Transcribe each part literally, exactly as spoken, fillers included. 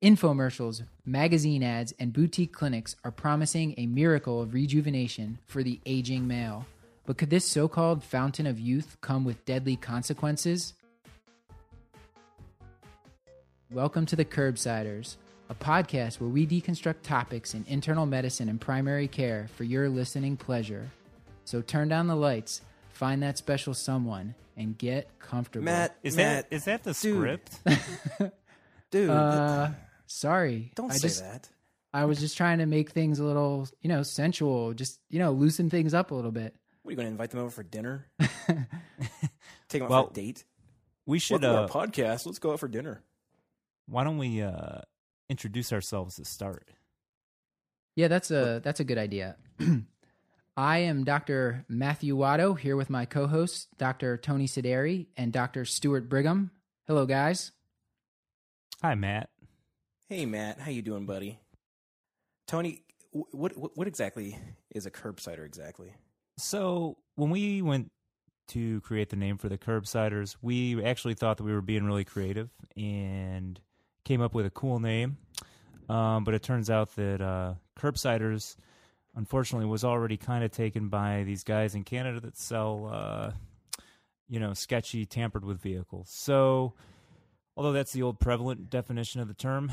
Infomercials, magazine ads, and boutique clinics are promising a miracle of rejuvenation for the aging male. But could this so-called fountain of youth come with deadly consequences? Welcome to The Curbsiders, a podcast where we deconstruct topics in internal medicine and primary care for your listening pleasure. So turn down the lights, find that special someone, and get comfortable. Matt, is Matt, that is that the dude. script? Dude, uh, sorry. Don't I say just, that. I was just trying to make things a little, you know, sensual. Just, you know, loosen things up a little bit. What, are you going to invite them over for dinner? Take them out well, for a date? We should. Welcome uh, to our podcast. Let's go out for dinner. Why don't we uh, introduce ourselves to start? Yeah, that's a that's a good idea. I am Doctor Matthew Watto, here with my co-hosts, Doctor Tony Cedari and Doctor Stuart Brigham. Hello, guys. Hi, Matt. Hey, Matt. How you doing, buddy? Tony, what what, what exactly is a curbsider exactly? So when we went to create the name for the Curbsiders, we actually thought that we were being really creative and came up with a cool name. Um, but it turns out that uh, Curbsiders, unfortunately, was already kind of taken by these guys in Canada that sell, uh, you know, sketchy, tampered with vehicles. So although that's the old prevalent definition of the term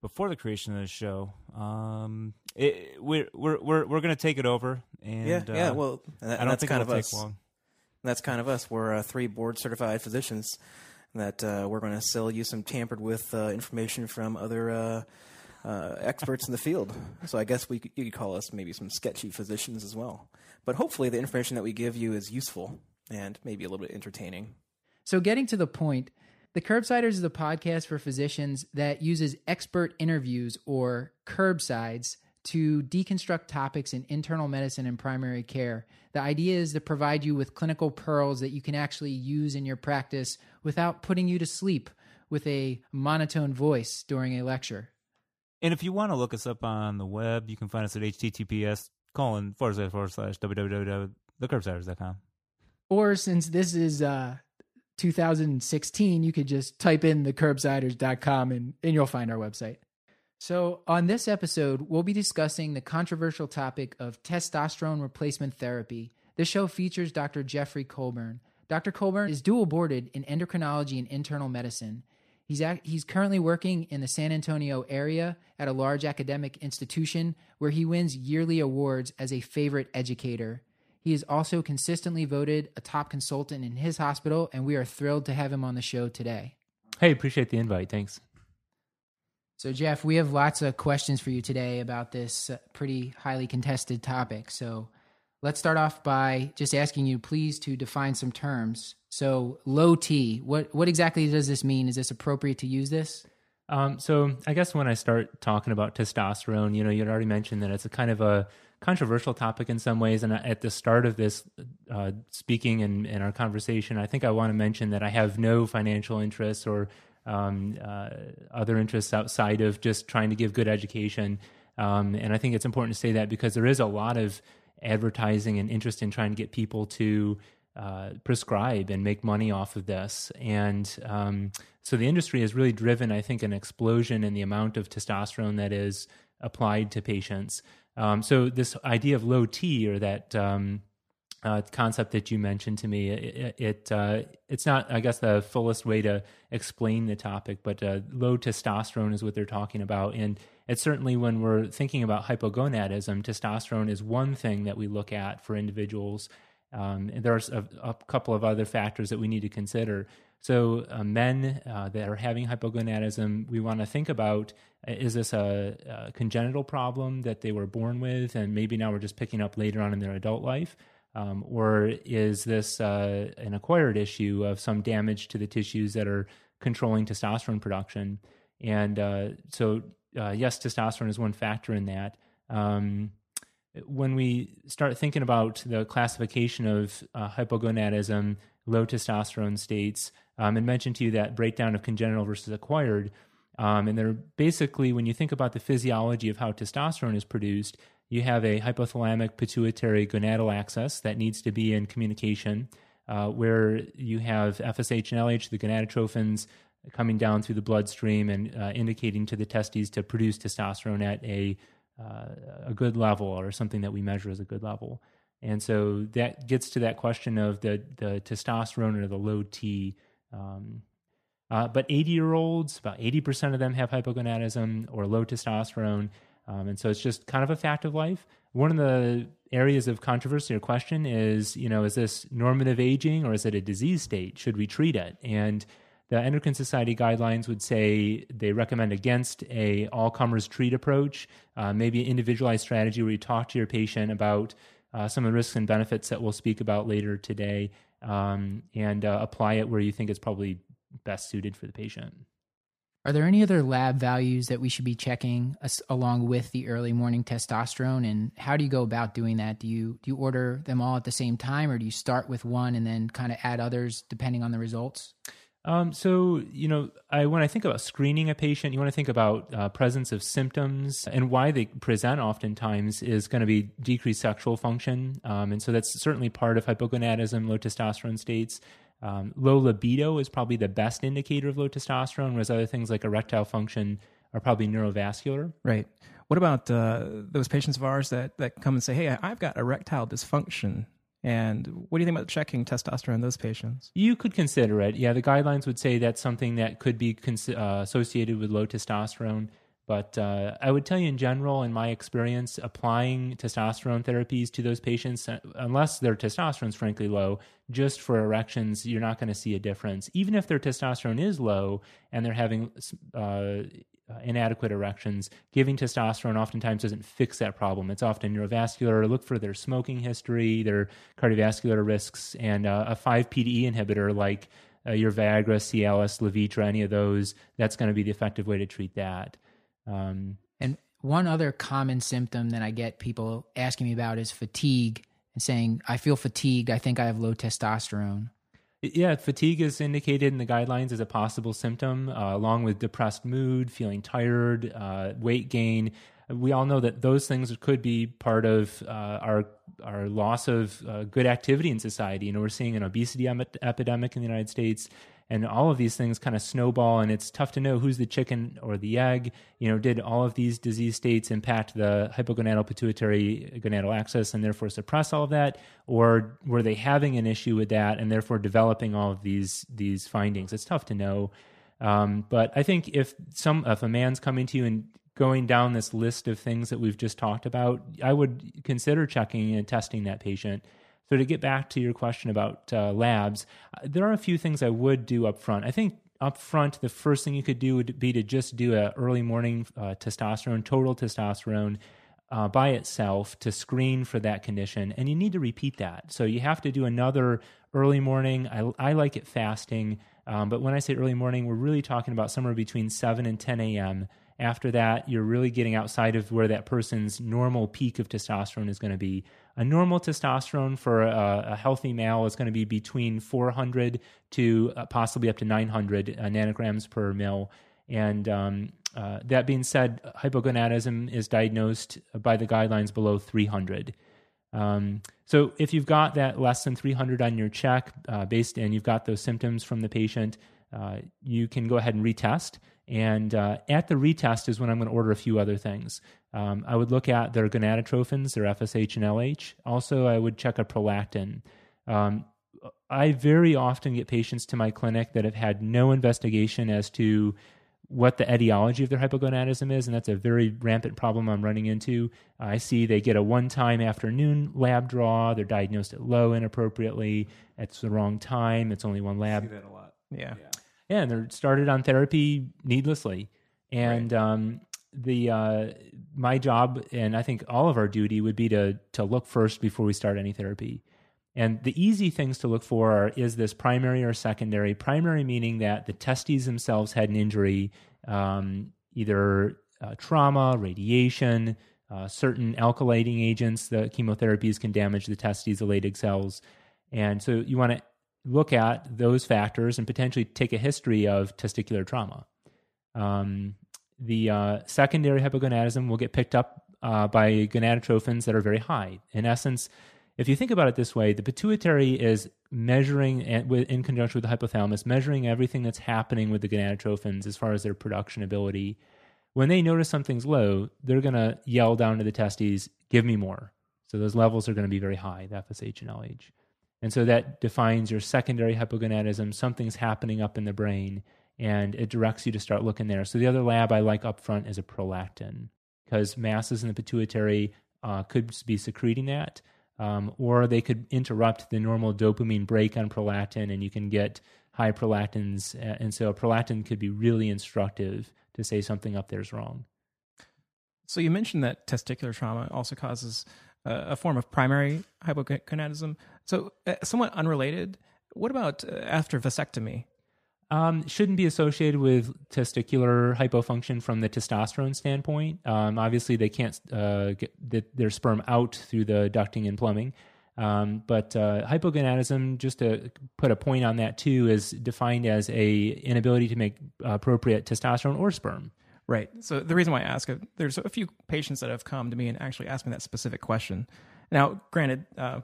before the creation of this show, um, it, we're we're we're, we're going to take it over. And, yeah, uh, yeah. Well, that, I don't think it'll take long. That's kind of us. We're uh, three board-certified physicians that uh, we're going to sell you some tampered-with uh, information from other uh, uh, experts in the field. So I guess we could, you could call us maybe some sketchy physicians as well. But hopefully the information that we give you is useful and maybe a little bit entertaining. So getting to the point, The Curbsiders is a podcast for physicians that uses expert interviews or curbsides to deconstruct topics in internal medicine and primary care. The idea is to provide you with clinical pearls that you can actually use in your practice without putting you to sleep with a monotone voice during a lecture. And if you want to look us up on the web, you can find us at https colon forward slash forward slash www.thecurbsiders.com. Or since this is uh, two thousand sixteen, you could just type in the curbsiders dot com and, and you'll find our website. So on this episode, we'll be discussing the controversial topic of testosterone replacement therapy. This show features Doctor Jeffrey Colburn. Doctor Colburn is dual boarded in endocrinology and internal medicine. He's at, he's currently working in the San Antonio area at a large academic institution where he wins yearly awards as a favorite educator. He is also consistently voted a top consultant in his hospital, and we are thrilled to have him on the show today. Hey, appreciate the invite. Thanks. So, Jeff, we have lots of questions for you today about this pretty highly contested topic. So let's start off by just asking you, please, to define some terms. So low T, what what exactly does this mean? Is this appropriate to use this? Um, so I guess when I start talking about testosterone, you know, you'd already mentioned that it's a kind of a controversial topic in some ways. And at the start of this uh, speaking and, and our conversation, I think I want to mention that I have no financial interests or Um, uh, other interests outside of just trying to give good education. Um, and I think it's important to say that because there is a lot of advertising and interest in trying to get people to uh, prescribe and make money off of this. And um, so the industry has really driven, I think, an explosion in the amount of testosterone that is applied to patients. Um, so this idea of low T, or that um, Uh, concept that you mentioned to me, it, it uh, it's not, I guess, the fullest way to explain the topic, but uh, low testosterone is what they're talking about. And it's certainly when we're thinking about hypogonadism, testosterone is one thing that we look at for individuals. Um, and there's a, a couple of other factors that we need to consider. So uh, men uh, that are having hypogonadism, we want to think about, is this a, a congenital problem that they were born with and maybe now we're just picking up later on in their adult life? Um, or is this uh, an acquired issue of some damage to the tissues that are controlling testosterone production? And uh, so, uh, yes, testosterone is one factor in that. Um, when we start thinking about the classification of uh, hypogonadism, low testosterone states, um, and mentioned to you that breakdown of congenital versus acquired, um, and they're basically, when you think about the physiology of how testosterone is produced, you have a hypothalamic pituitary gonadal axis that needs to be in communication, uh, where you have F S H and L H, the gonadotrophins, coming down through the bloodstream and uh, indicating to the testes to produce testosterone at a uh, a good level, or something that we measure as a good level. And so that gets to that question of the the testosterone or the low T. Um, uh, but eighty-year-olds, about eighty percent of them have hypogonadism or low testosterone. Um, and so it's just kind of a fact of life. One of the areas of controversy or question is, you know, is this normative aging or is it a disease state? Should we treat it? And the Endocrine Society guidelines would say they recommend against a all-comers treat approach, uh, maybe an individualized strategy where you talk to your patient about uh, some of the risks and benefits that we'll speak about later today, um, and uh, apply it where you think it's probably best suited for the patient. Are there any other lab values that we should be checking as, along with the early morning testosterone, and how do you go about doing that? Do you do you order them all at the same time, or do you start with one and then kind of add others depending on the results? Um, so, you know, I, when I think about screening a patient, you want to think about uh, presence of symptoms, and why they present oftentimes is going to be decreased sexual function. Um, and so that's certainly part of hypogonadism, low testosterone states. Um, low libido is probably the best indicator of low testosterone, whereas other things like erectile function are probably neurovascular. Right. What about uh, those patients of ours that, that come and say, hey, I've got erectile dysfunction? And what do you think about checking testosterone in those patients? You could consider it. Yeah, the guidelines would say that's something that could be con- uh, associated with low testosterone. But uh, I would tell you in general, in my experience, applying testosterone therapies to those patients, unless their testosterone is frankly low, just for erections, you're not going to see a difference. Even if their testosterone is low and they're having uh, inadequate erections, giving testosterone oftentimes doesn't fix that problem. It's often neurovascular. Look for their smoking history, their cardiovascular risks, and uh, a five P D E inhibitor like uh, your Viagra, Cialis, Levitra, any of those, that's going to be the effective way to treat that. Um, and one other common symptom that I get people asking me about is fatigue and saying, I feel fatigued. I think I have low testosterone. Yeah, fatigue is indicated in the guidelines as a possible symptom, uh, along with depressed mood, feeling tired, uh, weight gain. We all know that those things could be part of uh, our our loss of uh, good activity in society. You know, we're seeing an obesity em- epidemic in the United States. And all of these things kind of snowball, and it's tough to know who's the chicken or the egg. You know, did all of these disease states impact the hypogonadal pituitary gonadal axis and therefore suppress all of that? Or were they having an issue with that and therefore developing all of these these findings? It's tough to know. Um, but I think if some if a man's coming to you and going down this list of things that we've just talked about, I would consider checking and testing that patient. So to get back to your question about uh, labs, there are a few things I would do up front. I think up front, the first thing you could do would be to just do an early morning uh, testosterone, total testosterone uh, by itself to screen for that condition. And you need to repeat that. So you have to do another early morning. I, I like it fasting. Um, but when I say early morning, we're really talking about somewhere between seven and ten a.m. After that, you're really getting outside of where that person's normal peak of testosterone is going to be. A normal testosterone for a, a healthy male is going to be between four hundred to uh, possibly up to nine hundred uh, nanograms per mil. And um, uh, that being said, hypogonadism is diagnosed by the guidelines below three hundred. Um, so if you've got that less than three hundred on your check, uh, based and you've got those symptoms from the patient, uh, you can go ahead and retest. And uh, at the retest is when I'm going to order a few other things. Um, I would look at their gonadotrophins, their F S H and L H. Also, I would check a prolactin. Um, I very often get patients to my clinic that have had no investigation as to what the etiology of their hypogonadism is, and that's a very rampant problem I'm running into. I see they get a one-time afternoon lab draw. They're diagnosed at low inappropriately. It's the wrong time. It's only one lab. I see that a lot. Yeah. Yeah. Yeah, and they're started on therapy needlessly. And right. um, the uh, my job, and I think all of our duty, would be to to look first before we start any therapy. And the easy things to look for are, is this primary or secondary? Primary meaning that the testes themselves had an injury, um, either uh, trauma, radiation, uh, certain alkylating agents. The chemotherapies can damage the testes, the Leydig cells. And so you want to look at those factors and potentially take a history of testicular trauma. Um, the uh, secondary hypogonadism will get picked up uh, by gonadotrophins that are very high. In essence, if you think about it this way, the pituitary is measuring, and with, in conjunction with the hypothalamus, measuring everything that's happening with the gonadotrophins as far as their production ability. When they notice something's low, they're going to yell down to the testes, give me more. So those levels are going to be very high, the F S H and L H. And so that defines your secondary hypogonadism. Something's happening up in the brain, and it directs you to start looking there. So the other lab I like up front is a prolactin, because masses in the pituitary uh, could be secreting that, um, or they could interrupt the normal dopamine break on prolactin, and you can get high prolactins. And so a prolactin could be really instructive to say something up there's wrong. So you mentioned that testicular trauma also causes uh, a form of primary hypogonadism. So uh, somewhat unrelated, what about uh, after vasectomy? Um, shouldn't be associated with testicular hypofunction from the testosterone standpoint. Um, obviously, they can't uh, get the, their sperm out through the ducting and plumbing. Um, but uh, hypogonadism, just to put a point on that too, is defined as a inability to make appropriate testosterone or sperm. Right. So the reason why I ask, there's a few patients that have come to me and actually asked me that specific question. Now, granted, uh,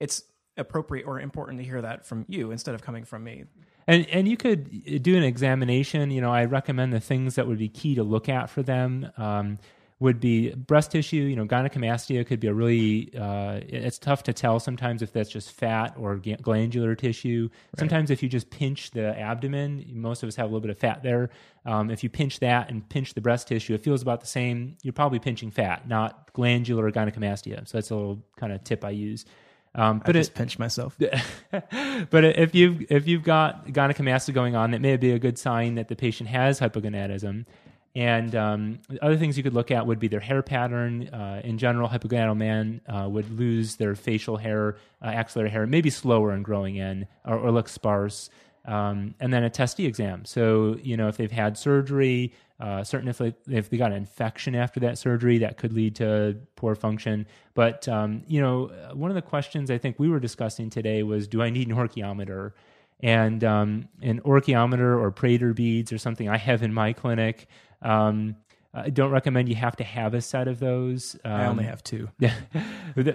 it's appropriate or important to hear that from you instead of coming from me. And and you could do an examination. You know, I recommend the things that would be key to look at for them um, would be breast tissue. You know, gynecomastia could be a really, uh, it's tough to tell sometimes if that's just fat or g- glandular tissue. Right. Sometimes if you just pinch the abdomen, most of us have a little bit of fat there. Um, if you pinch that and pinch the breast tissue, it feels about the same. You're probably pinching fat, not glandular or gynecomastia. So that's a little kind of tip I use. Um, but I just it, pinch myself. But if you've, if you've got gynecomastia going on, that may be a good sign that the patient has hypogonadism. And um, other things you could look at would be their hair pattern. Uh, in general, hypogonadal man uh, would lose their facial hair, uh, axillary hair, maybe slower in growing in, or, or look sparse. Um, and then a testy exam. So, you know, if they've had surgery, uh, certain if they, if they got an infection after that surgery, that could lead to poor function. But, um, you know, one of the questions I think we were discussing today was, do I need an orchiometer? And um, an orchiometer or Prader beads or something I have in my clinic, um, I don't recommend you have to have a set of those. Um, I only have two. Yeah,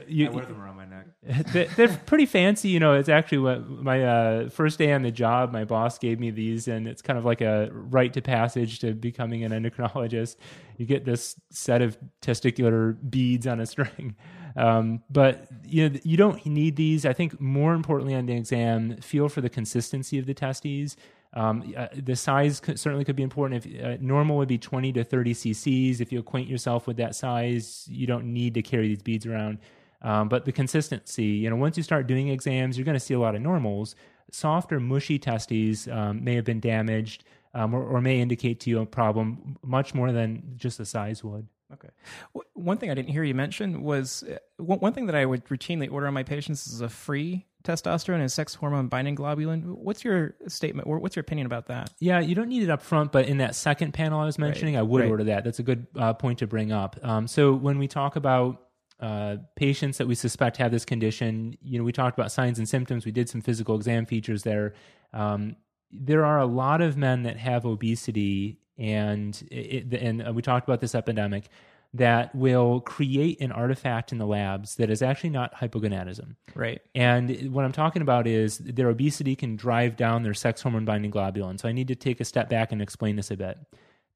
you, I wear them around my neck. They, they're pretty fancy. You know, it's actually what my uh, first day on the job, my boss gave me these, and it's kind of like a rite to passage to becoming an endocrinologist. You get this set of testicular beads on a string. Um, but you know, you don't need these. I think more importantly on the exam, feel for the consistency of the testes. Um, uh, the size could, certainly could be important. If uh, normal would be twenty to thirty cc's. If you acquaint yourself with that size, you don't need to carry these beads around. Um, but the consistency, you know, once you start doing exams, you're going to see a lot of normals. Soft or mushy testes um, may have been damaged um, or, or may indicate to you a problem much more than just the size would. Okay. W- one thing I didn't hear you mention was uh, w- one thing that I would routinely order on my patients is a free testosterone and sex hormone binding globulin. What's your statement or what's your opinion about that? Yeah, you don't need it up front, but in that second panel I was mentioning, right. I would right. order that. That's a good uh, point to bring up. Um, so when we talk about uh, patients that we suspect have this condition, you know, we talked about signs and symptoms. We did some physical exam features there. Um, there are a lot of men that have obesity, and it, and we talked about this epidemic, that will create an artifact in the labs that is actually not hypogonadism. Right. And what I'm talking about is their obesity can drive down their sex hormone binding globulin. So I need to take a step back and explain this a bit.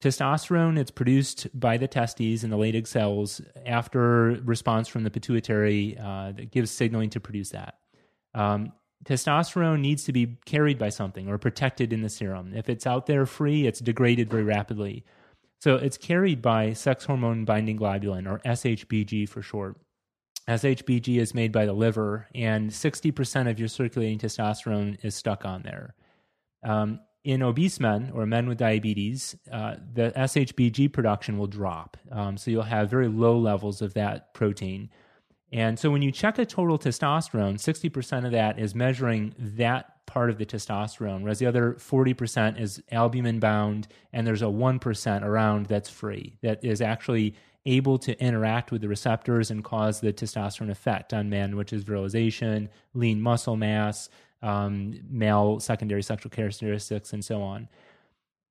Testosterone, it's produced by the testes and the Leydig cells after response from the pituitary uh, that gives signaling to produce that. Um, Testosterone needs to be carried by something or protected in the serum. If it's out there free, it's degraded very rapidly. So it's carried by sex hormone binding globulin, or S H B G for short. S H B G is made by the liver, and sixty percent of your circulating testosterone is stuck on there. Um, in obese men or men with diabetes, uh, the S H B G production will drop. Um, so you'll have very low levels of that protein. And so when you check a total testosterone, sixty percent of that is measuring that part of the testosterone, whereas the other forty percent is albumin bound, and there's a one percent around that's free, that is actually able to interact with the receptors and cause the testosterone effect on men, which is virilization, lean muscle mass, um, male secondary sexual characteristics, and so on.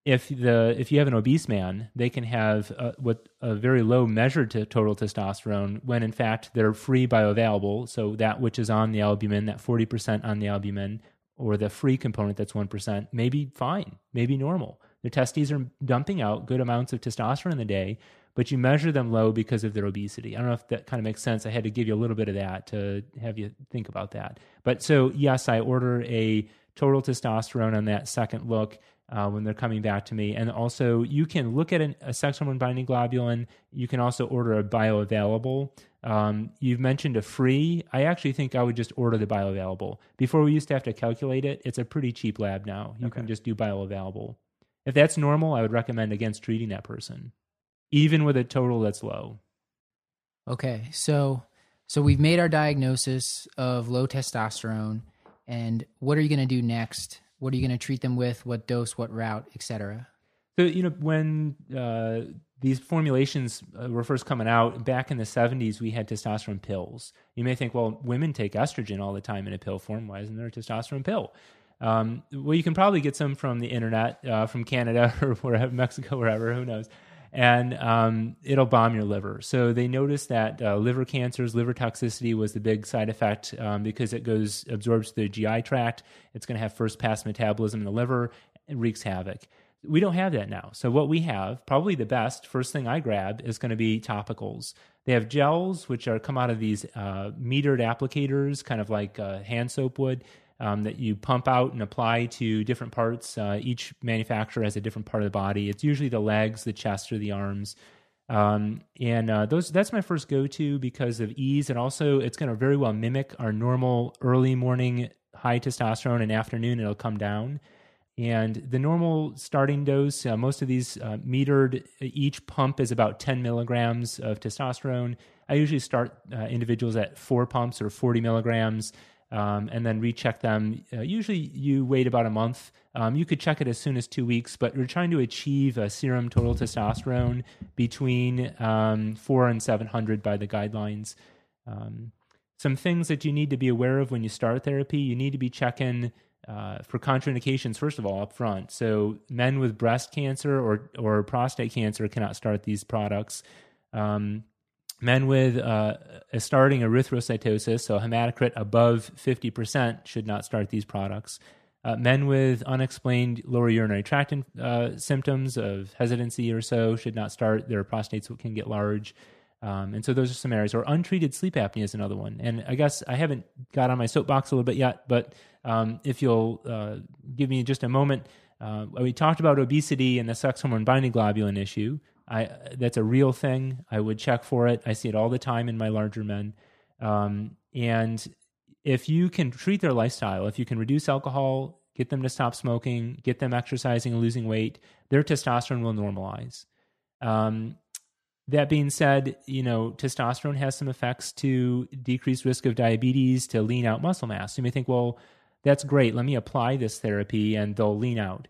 if the if you have an obese man, they can have a, what a very low measured to total testosterone when in fact they're free bioavailable. So that which is on the albumin, that forty percent on the albumin, or the free component that's one percent, may be fine, may be normal. Their testes are dumping out good amounts of testosterone in the day, but you measure them low because of their obesity. I don't know if that kind of makes sense. I had to give you a little bit of that to have you think about that. But so, yes, I order a total testosterone on that second look uh, when they're coming back to me. And also, you can look at an, a sex hormone-binding globulin. You can also order a bioavailable. Um, you've mentioned a free. I actually think I would just order the bioavailable. Before, we used to have to calculate it. It's a pretty cheap lab now. You okay. can just do bioavailable. If that's normal, I would recommend against treating that person, even with a total that's low. Okay, so so we've made our diagnosis of low testosterone, and what are you going to do next? What are you going to treat them with? What dose, what route, et cetera? So, you know, when uh, these formulations uh, were first coming out, back in the seventies, we had testosterone pills. You may think, well, women take estrogen all the time in a pill form. Why isn't there a testosterone pill? Um, well, you can probably get some from the internet, uh, from Canada or wherever, Mexico, wherever, who knows. And um, it'll bomb your liver. So they noticed that uh, liver cancers, liver toxicity was the big side effect um, because it goes absorbs the G I tract. It's going to have first-pass metabolism in the liver. It wreaks havoc. We don't have that now. So what we have, probably the best, first thing I grab is going to be topicals. They have gels, which are come out of these uh, metered applicators, kind of like uh, hand soap would, Um, that you pump out and apply to different parts. Uh, each manufacturer has a different part of the body. It's usually the legs, the chest, or the arms. Um, and uh, those that's my first go-to because of ease. And also, it's going to very well mimic our normal early morning high testosterone, and afternoon it'll come down. And the normal starting dose, uh, most of these uh, metered, each pump is about ten milligrams of testosterone. I usually start uh, individuals at four pumps or forty milligrams. Um, and then recheck them. Uh, usually you wait about a month. Um, you could check it as soon as two weeks, but you're trying to achieve a serum total testosterone between um, four and seven hundred by the guidelines. Um, some things that you need to be aware of when you start therapy, you need to be checking uh, for contraindications, first of all, up front. So men with breast cancer or, or prostate cancer cannot start these products. Um Men with uh, a starting erythrocytosis, so hematocrit above fifty percent, should not start these products. Uh, men with unexplained lower urinary tract in, uh, symptoms of hesitancy or so should not start. Their prostates can get large. Um, and so those are some areas. Or untreated sleep apnea is another one. And I guess I haven't got on my soapbox a little bit yet, but um, if you'll uh, give me just a moment. Uh, we talked about obesity and the sex hormone binding globulin issue. I, that's a real thing. I would check for it. I see it all the time in my larger men. Um, and if you can treat their lifestyle, if you can reduce alcohol, get them to stop smoking, get them exercising and losing weight, their testosterone will normalize. Um, that being said, you know, testosterone has some effects to decrease risk of diabetes, to lean out muscle mass. You may think, well, that's great. Let me apply this therapy and they'll lean out.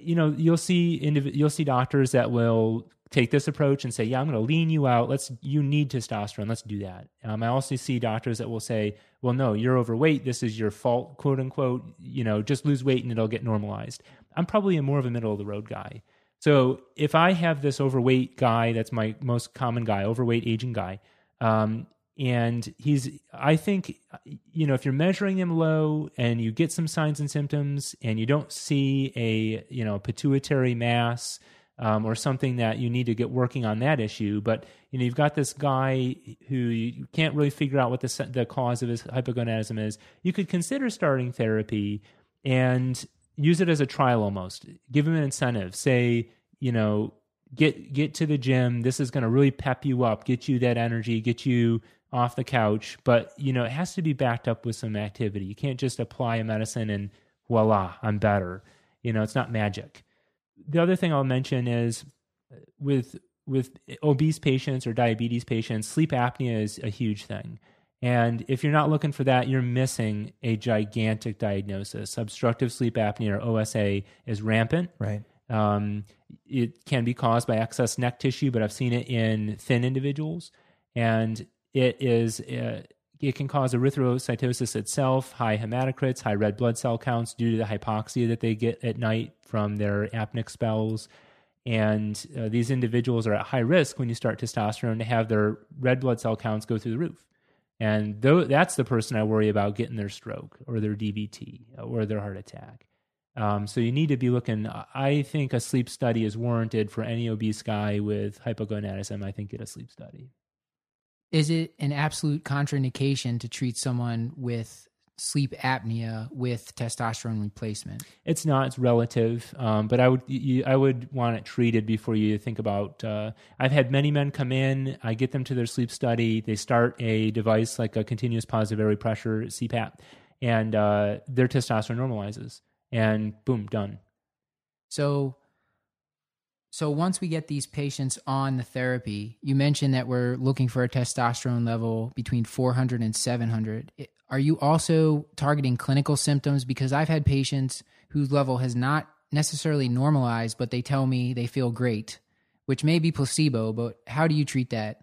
You know, you'll see indiv- you'll see doctors that will take this approach and say, "Yeah, I'm going to lean you out. Let's you need testosterone. Let's do that." Um, I also see doctors that will say, "Well, no, you're overweight. This is your fault, quote unquote. You know, just lose weight and it'll get normalized." I'm probably a more of a middle of the road guy. So if I have this overweight guy, that's my most common guy, overweight aging guy, um, and he's, I think, you know, if you're measuring them low and you get some signs and symptoms and you don't see a, you know, pituitary mass um, or something that you need to get working on that issue, but, you know, you've got this guy who you can't really figure out what the, the cause of his hypogonadism is, you could consider starting therapy and use it as a trial almost. Give him an incentive. Say, you know, get get to the gym. This is going to really pep you up, get you that energy, get you off the couch, but you know it has to be backed up with some activity. You can't just apply a medicine and voila, I'm better. You know, it's not magic. The other thing I'll mention is with with obese patients or diabetes patients, sleep apnea is a huge thing. And if you're not looking for that, you're missing a gigantic diagnosis. Obstructive sleep apnea, or O S A, is rampant. Right. Um, it can be caused by excess neck tissue, but I've seen it in thin individuals, and it is uh, It can cause erythrocytosis itself, high hematocrits, high red blood cell counts due to the hypoxia that they get at night from their apneic spells. And uh, these individuals are at high risk when you start testosterone to have their red blood cell counts go through the roof. And th- that's the person I worry about getting their stroke or their D V T or their heart attack. Um, so you need to be looking. I think a sleep study is warranted for any obese guy with hypogonadism. I think get a sleep study. Is it an absolute contraindication to treat someone with sleep apnea with testosterone replacement? It's not. It's relative. Um, but I would you, I would want it treated before you think about. Uh, I've had many men come in. I get them to their sleep study. They start a device like a continuous positive airway pressure C PAP, and uh, their testosterone normalizes. And boom, done. So, so once we get these patients on the therapy, you mentioned that we're looking for a testosterone level between four hundred and seven hundred. Are you also targeting clinical symptoms? Because I've had patients whose level has not necessarily normalized, but they tell me they feel great, which may be placebo, but how do you treat that?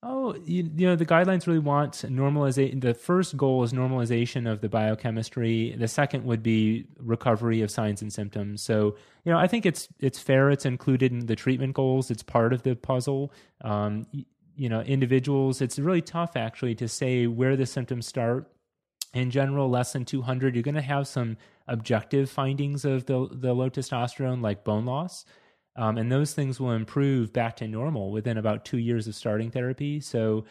Oh, you, you know, the guidelines really want normalization. The first goal is normalization of the biochemistry. The second would be recovery of signs and symptoms. So, you know, I think it's it's fair. It's included in the treatment goals. It's part of the puzzle. Um, you, you know, individuals, it's really tough actually to say where the symptoms start. In general, less than two hundred, you're going to have some objective findings of the, the low testosterone, like bone loss. Um, and those things will improve back to normal within about two years of starting therapy. So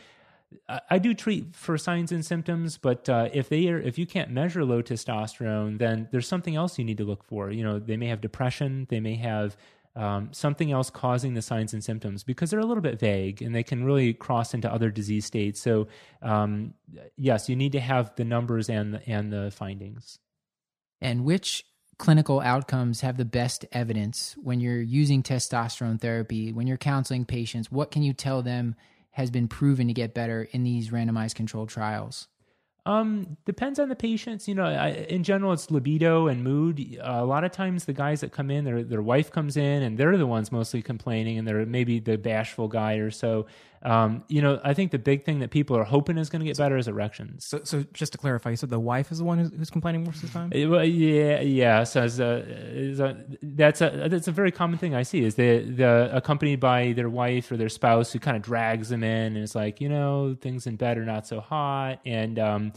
I, I do treat for signs and symptoms, but uh, if they are, if you can't measure low testosterone, then there's something else you need to look for. You know, they may have depression, they may have um, something else causing the signs and symptoms because they're a little bit vague and they can really cross into other disease states. So um, yes, you need to have the numbers and the, and the findings. And which clinical outcomes have the best evidence when you're using testosterone therapy, when you're counseling patients? What can you tell them has been proven to get better in these randomized controlled trials? Um, depends on the patients. You know, I, in general, it's libido and mood. Uh, a lot of times the guys that come in, their their wife comes in and they're the ones mostly complaining and they're maybe the bashful guy or so. Um, you know, I think the big thing that people are hoping is going to get so, better is erections. So, so just to clarify, you said the wife is the one who's, who's complaining most of the time? It, well, yeah, yeah. So as a, as a, that's a that's a very common thing I see is the the accompanied by their wife or their spouse who kind of drags them in and it's like, you know, things in bed are not so hot and um.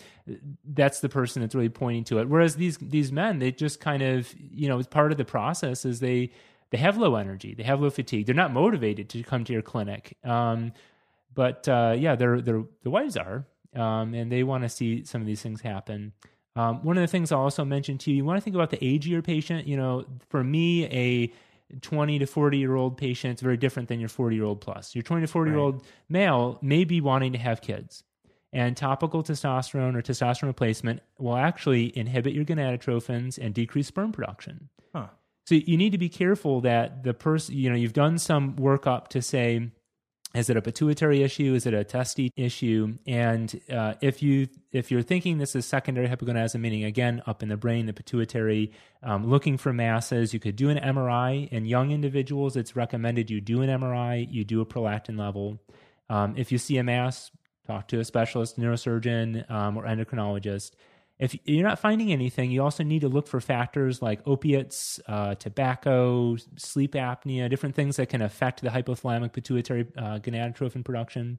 That's the person that's really pointing to it. Whereas these these men, they just kind of, you know, part of the process is they they have low energy, they have low fatigue, they're not motivated to come to your clinic. Um, but uh, yeah, their their the wives are, um, and they want to see some of these things happen. Um, one of the things I'll also mention to you, you want to think about the age of your patient. You know, for me, a twenty to forty year old patient is very different than your forty year old plus. Your twenty to forty right. year old male may be wanting to have kids. And topical testosterone or testosterone replacement will actually inhibit your gonadotrophins and decrease sperm production. Huh. So you need to be careful that the person, you know, you've done some workup to say, is it a pituitary issue? Is it a testy issue? And uh, if you if you're thinking this is secondary hypogonadism, meaning again up in the brain, the pituitary, um, looking for masses, you could do an M R I. In young individuals, it's recommended you do an M R I. You do a prolactin level. Um, if you see a mass, talk to a specialist, neurosurgeon, um, or endocrinologist. If you're not finding anything, you also need to look for factors like opiates, uh, tobacco, sleep apnea, different things that can affect the hypothalamic pituitary uh, gonadotrophin production.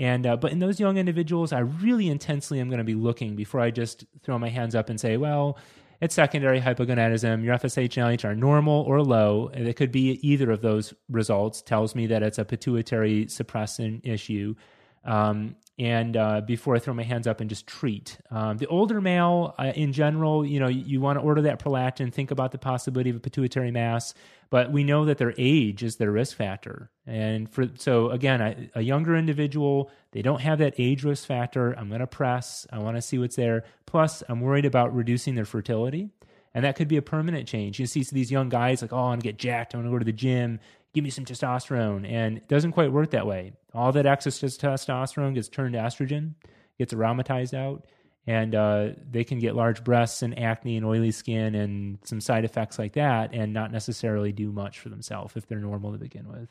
And uh, but in those young individuals, I really intensely am going to be looking before I just throw my hands up and say, well, it's secondary hypogonadism. Your F S H and L H are normal or low. And it could be either of those results tells me that it's a pituitary suppressant issue. Um, and uh, before I throw my hands up and just treat. Um, the older male, uh, in general, you know, you, you want to order that prolactin, think about the possibility of a pituitary mass, but we know that their age is their risk factor. And for so again, I, a younger individual, they don't have that age risk factor. I'm going to press. I want to see what's there. Plus, I'm worried about reducing their fertility, and that could be a permanent change. You see so these young guys like, oh, I'm going to get jacked. I'm going to go to the gym. Give me some testosterone. And it doesn't quite work that way. All that excess testosterone gets turned to estrogen, gets aromatized out, and uh, they can get large breasts and acne and oily skin and some side effects like that and not necessarily do much for themselves if they're normal to begin with.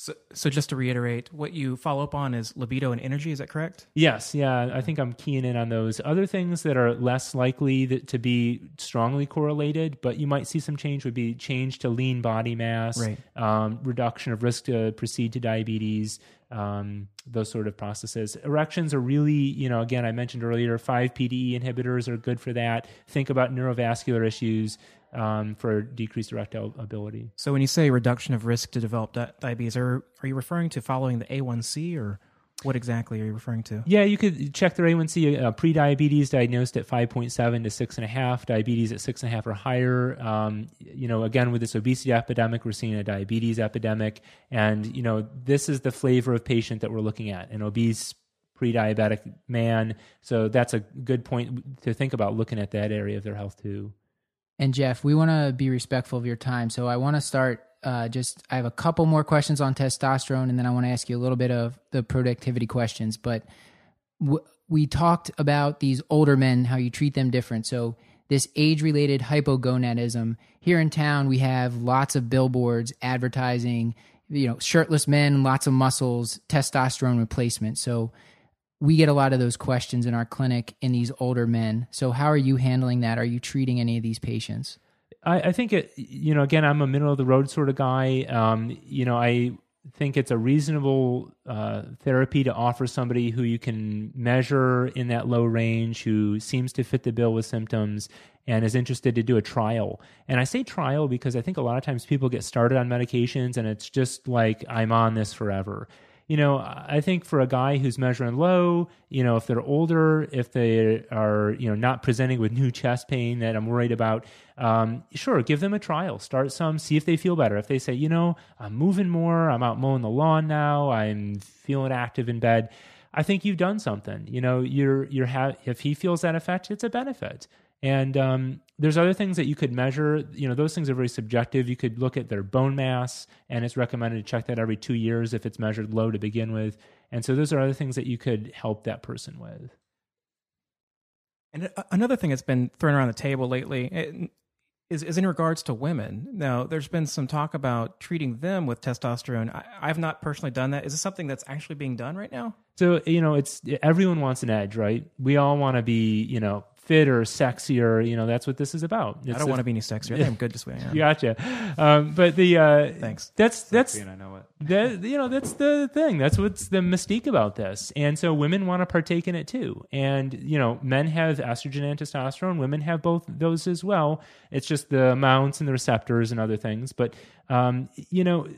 So, so just to reiterate, what you follow up on is libido and energy, is that correct? Yes, yeah, I think I'm keying in on those. Other things that are less likely that, to be strongly correlated, but you might see some change would be change to lean body mass, right. um, reduction of risk to proceed to diabetes, um, those sort of processes. Erections are really, you know, again, I mentioned earlier, five P D E inhibitors are good for that. Think about neurovascular issues. Um, for decreased erectile ability. So when you say reduction of risk to develop di- diabetes, are, are you referring to following the A one C, or what exactly are you referring to? Yeah, you could check their A one C, uh, pre-diabetes diagnosed at five point seven to six point five, diabetes at six point five or higher. Um, you know, again, with this obesity epidemic, we're seeing a diabetes epidemic. And, you know, this is the flavor of patient that we're looking at, an obese pre-diabetic man. So that's a good point to think about looking at that area of their health too. And Jeff, we want to be respectful of your time. So I want to start uh, just, I have a couple more questions on testosterone, and then I want to ask you a little bit of the productivity questions. But w- we talked about these older men, how you treat them different. So this age-related hypogonadism, here in town, we have lots of billboards advertising, you know, shirtless men, lots of muscles, testosterone replacement. So we get a lot of those questions in our clinic in these older men. So how are you handling that? Are you treating any of these patients? I, I think, it, you know, again, I'm a middle of the road sort of guy. Um, you know, I think it's a reasonable uh, therapy to offer somebody who you can measure in that low range, who seems to fit the bill with symptoms and is interested to do a trial. And I say trial because I think a lot of times people get started on medications and it's just like, I'm on this forever. You know, I think for a guy who's measuring low, you know, if they're older, if they are, you know, not presenting with new chest pain that I'm worried about, um, sure, give them a trial. Start some, see if they feel better. If they say, you know, I'm moving more, I'm out mowing the lawn now, I'm feeling active in bed, I think you've done something. You know, you're you're ha- if he feels that effect, it's a benefit. And um, there's other things that you could measure. You know, those things are very subjective. You could look at their bone mass, and it's recommended to check that every two years if it's measured low to begin with. And so those are other things that you could help that person with. And another thing that's been thrown around the table lately is, is in regards to women. Now, there's been some talk about treating them with testosterone. I, I've not personally done that. Is this something that's actually being done right now? So, you know, it's everyone wants an edge, right? We all want to be, you know, fitter, sexier, you know, that's what this is about. It's I don't a, want to be any sexier. I think I'm good just the way I am. Gotcha. Um, but the, uh, Thanks. That's, that's, that's I know it. that, you know, that's the thing. That's what's the mystique about this. And so women want to partake in it too. And, you know, men have estrogen and testosterone. Women have both those as well. It's just the amounts and the receptors and other things. But, um, you know,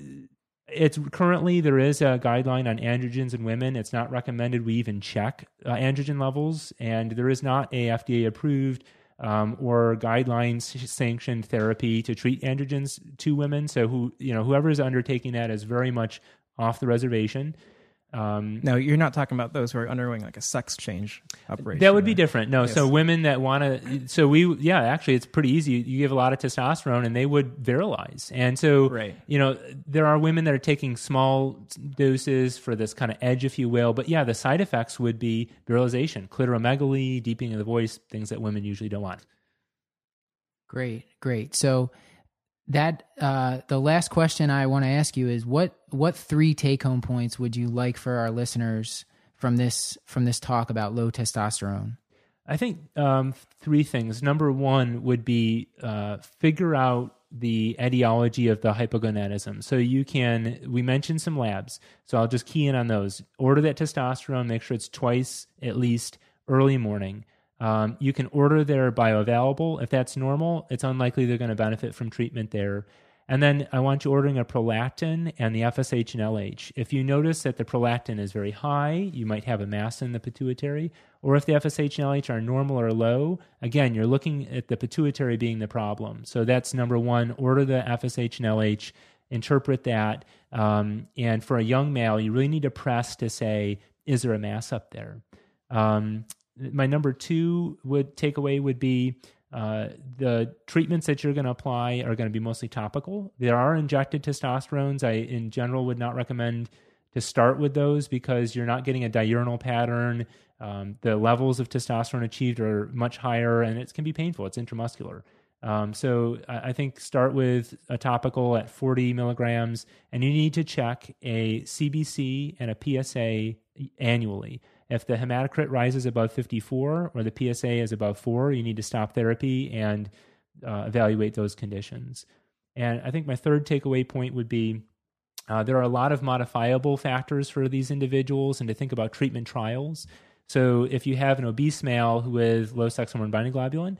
it's currently there is a guideline on androgens in women. It's not recommended we even check uh, androgen levels, and there is not a F D A approved um, or guidelines sanctioned therapy to treat androgens to women. So who you know whoever is undertaking that is very much off the reservation. Um, no, you're not talking about those who are undergoing like a sex change operation. That would be different. No, yes. So women that want to, so we, yeah, actually it's pretty easy. You give a lot of testosterone and they would virilize. And so, right. you know, there are women that are taking small doses for this kind of edge, if you will. But yeah, the side effects would be virilization, clitoromegaly, deepening of the voice, things that women usually don't want. Great, great. So That uh, the last question I want to ask you is what what three take-home points would you like for our listeners from this from this talk about low testosterone? I think um, three things. Number one would be uh, figure out the etiology of the hypogonadism. So you can, we mentioned some labs, so I'll just key in on those. Order that testosterone, make sure it's twice at least early morning. Um, you can order their bioavailable. If that's normal, it's unlikely they're going to benefit from treatment there. And then I want you ordering a prolactin and the F S H and L H. If you notice that the prolactin is very high, you might have a mass in the pituitary. Or if the F S H and L H are normal or low, again, you're looking at the pituitary being the problem. So that's number one, order the F S H and L H, interpret that. Um, and for a young male, you really need to press to say, is there a mass up there? Um My number two would takeaway would be uh, the treatments that you're going to apply are going to be mostly topical. There are injected testosterones. I, in general, would not recommend to start with those because you're not getting a diurnal pattern. Um, the levels of testosterone achieved are much higher, and it can be painful. It's intramuscular. Um, so I, I think start with a topical at forty milligrams, and you need to check a C B C and a P S A annually. If the hematocrit rises above fifty-four or the P S A is above four, you need to stop therapy and uh, evaluate those conditions. And I think my third takeaway point would be uh, there are a lot of modifiable factors for these individuals, and to think about treatment trials. So if you have an obese male with low sex hormone binding globulin,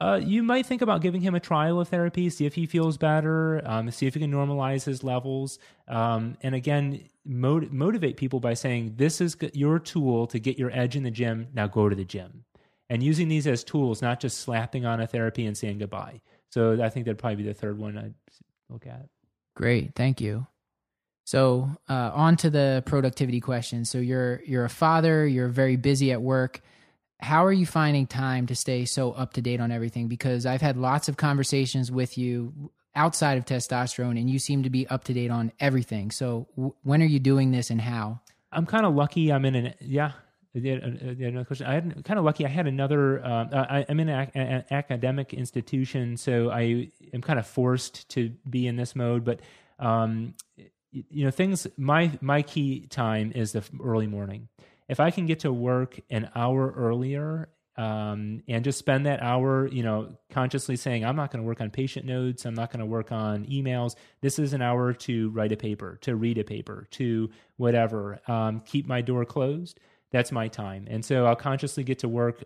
uh, you might think about giving him a trial of therapy, see if he feels better, um, see if he can normalize his levels. Um, and again, mot- motivate people by saying, this is your tool to get your edge in the gym, now go to the gym. And using these as tools, not just slapping on a therapy and saying goodbye. So I think that'd probably be the third one I'd look at. Great, thank you. So uh, on to the productivity question. So you're you're a father, you're very busy at work. How are you finding time to stay so up to date on everything? Because I've had lots of conversations with you outside of testosterone, and you seem to be up to date on everything. So w- when are you doing this, and how? I'm kind of lucky. I'm in an yeah. Another question. I had kind of lucky. I had another. Um, I, I'm in an, an academic institution, so I am kind of forced to be in this mode. But um, you know, things. My my key time is the early morning. If I can get to work an hour earlier um, and just spend that hour, you know, consciously saying, I'm not going to work on patient notes. I'm not going to work on emails. This is an hour to write a paper, to read a paper, to whatever. Um, keep my door closed. That's my time. And so I'll consciously get to work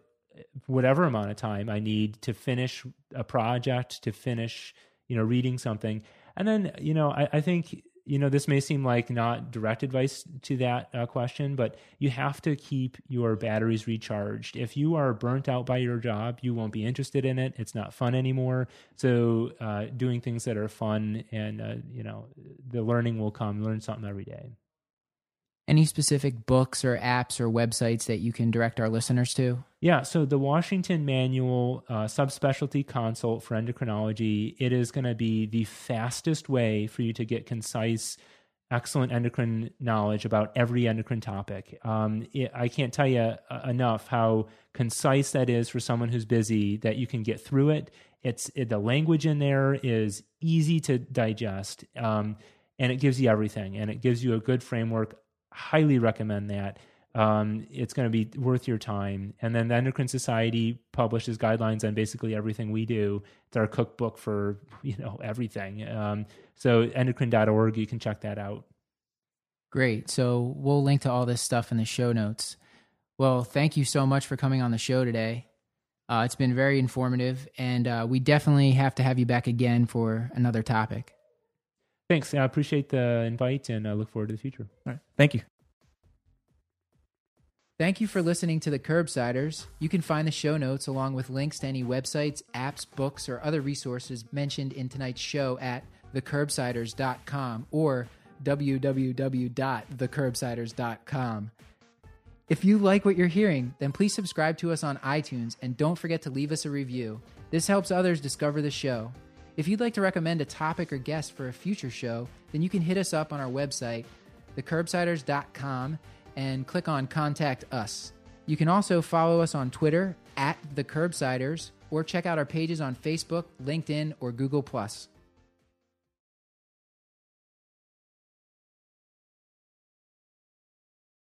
whatever amount of time I need to finish a project, to finish, you know, reading something. And then, you know, I, I think, you know, this may seem like not direct advice to that uh, question, but you have to keep your batteries recharged. If you are burnt out by your job, you won't be interested in it. It's not fun anymore. So uh, doing things that are fun and, uh, you know, the learning will come. Learn something every day. Any specific books or apps or websites that you can direct our listeners to? Yeah, so the Washington Manual uh, subspecialty consult for endocrinology, it is going to be the fastest way for you to get concise, excellent endocrine knowledge about every endocrine topic. Um, it, I can't tell you enough how concise that is for someone who's busy, that you can get through it. It's it, the language in there is easy to digest, um, and it gives you everything, and it gives you a good framework. Highly recommend that. Um, it's going to be worth your time. And then the Endocrine Society publishes guidelines on basically everything we do. It's our cookbook for, you know, everything. Um, so endocrine dot org, you can check that out. Great. So we'll link to all this stuff in the show notes. Well, thank you so much for coming on the show today. Uh, it's been very informative, and uh, we definitely have to have you back again for another topic. Thanks. I appreciate the invite, and I look forward to the future. All right. Thank you. Thank you for listening to The Curbsiders. You can find the show notes along with links to any websites, apps, books, or other resources mentioned in tonight's show at the curbsiders dot com or w w w dot the curbsiders dot com. If you like what you're hearing, then please subscribe to us on iTunes, and don't forget to leave us a review. This helps others discover the show. If you'd like to recommend a topic or guest for a future show, then you can hit us up on our website, the curbsiders dot com, and click on Contact Us. You can also follow us on Twitter, at The Curbsiders, or check out our pages on Facebook, LinkedIn, or Google Plus.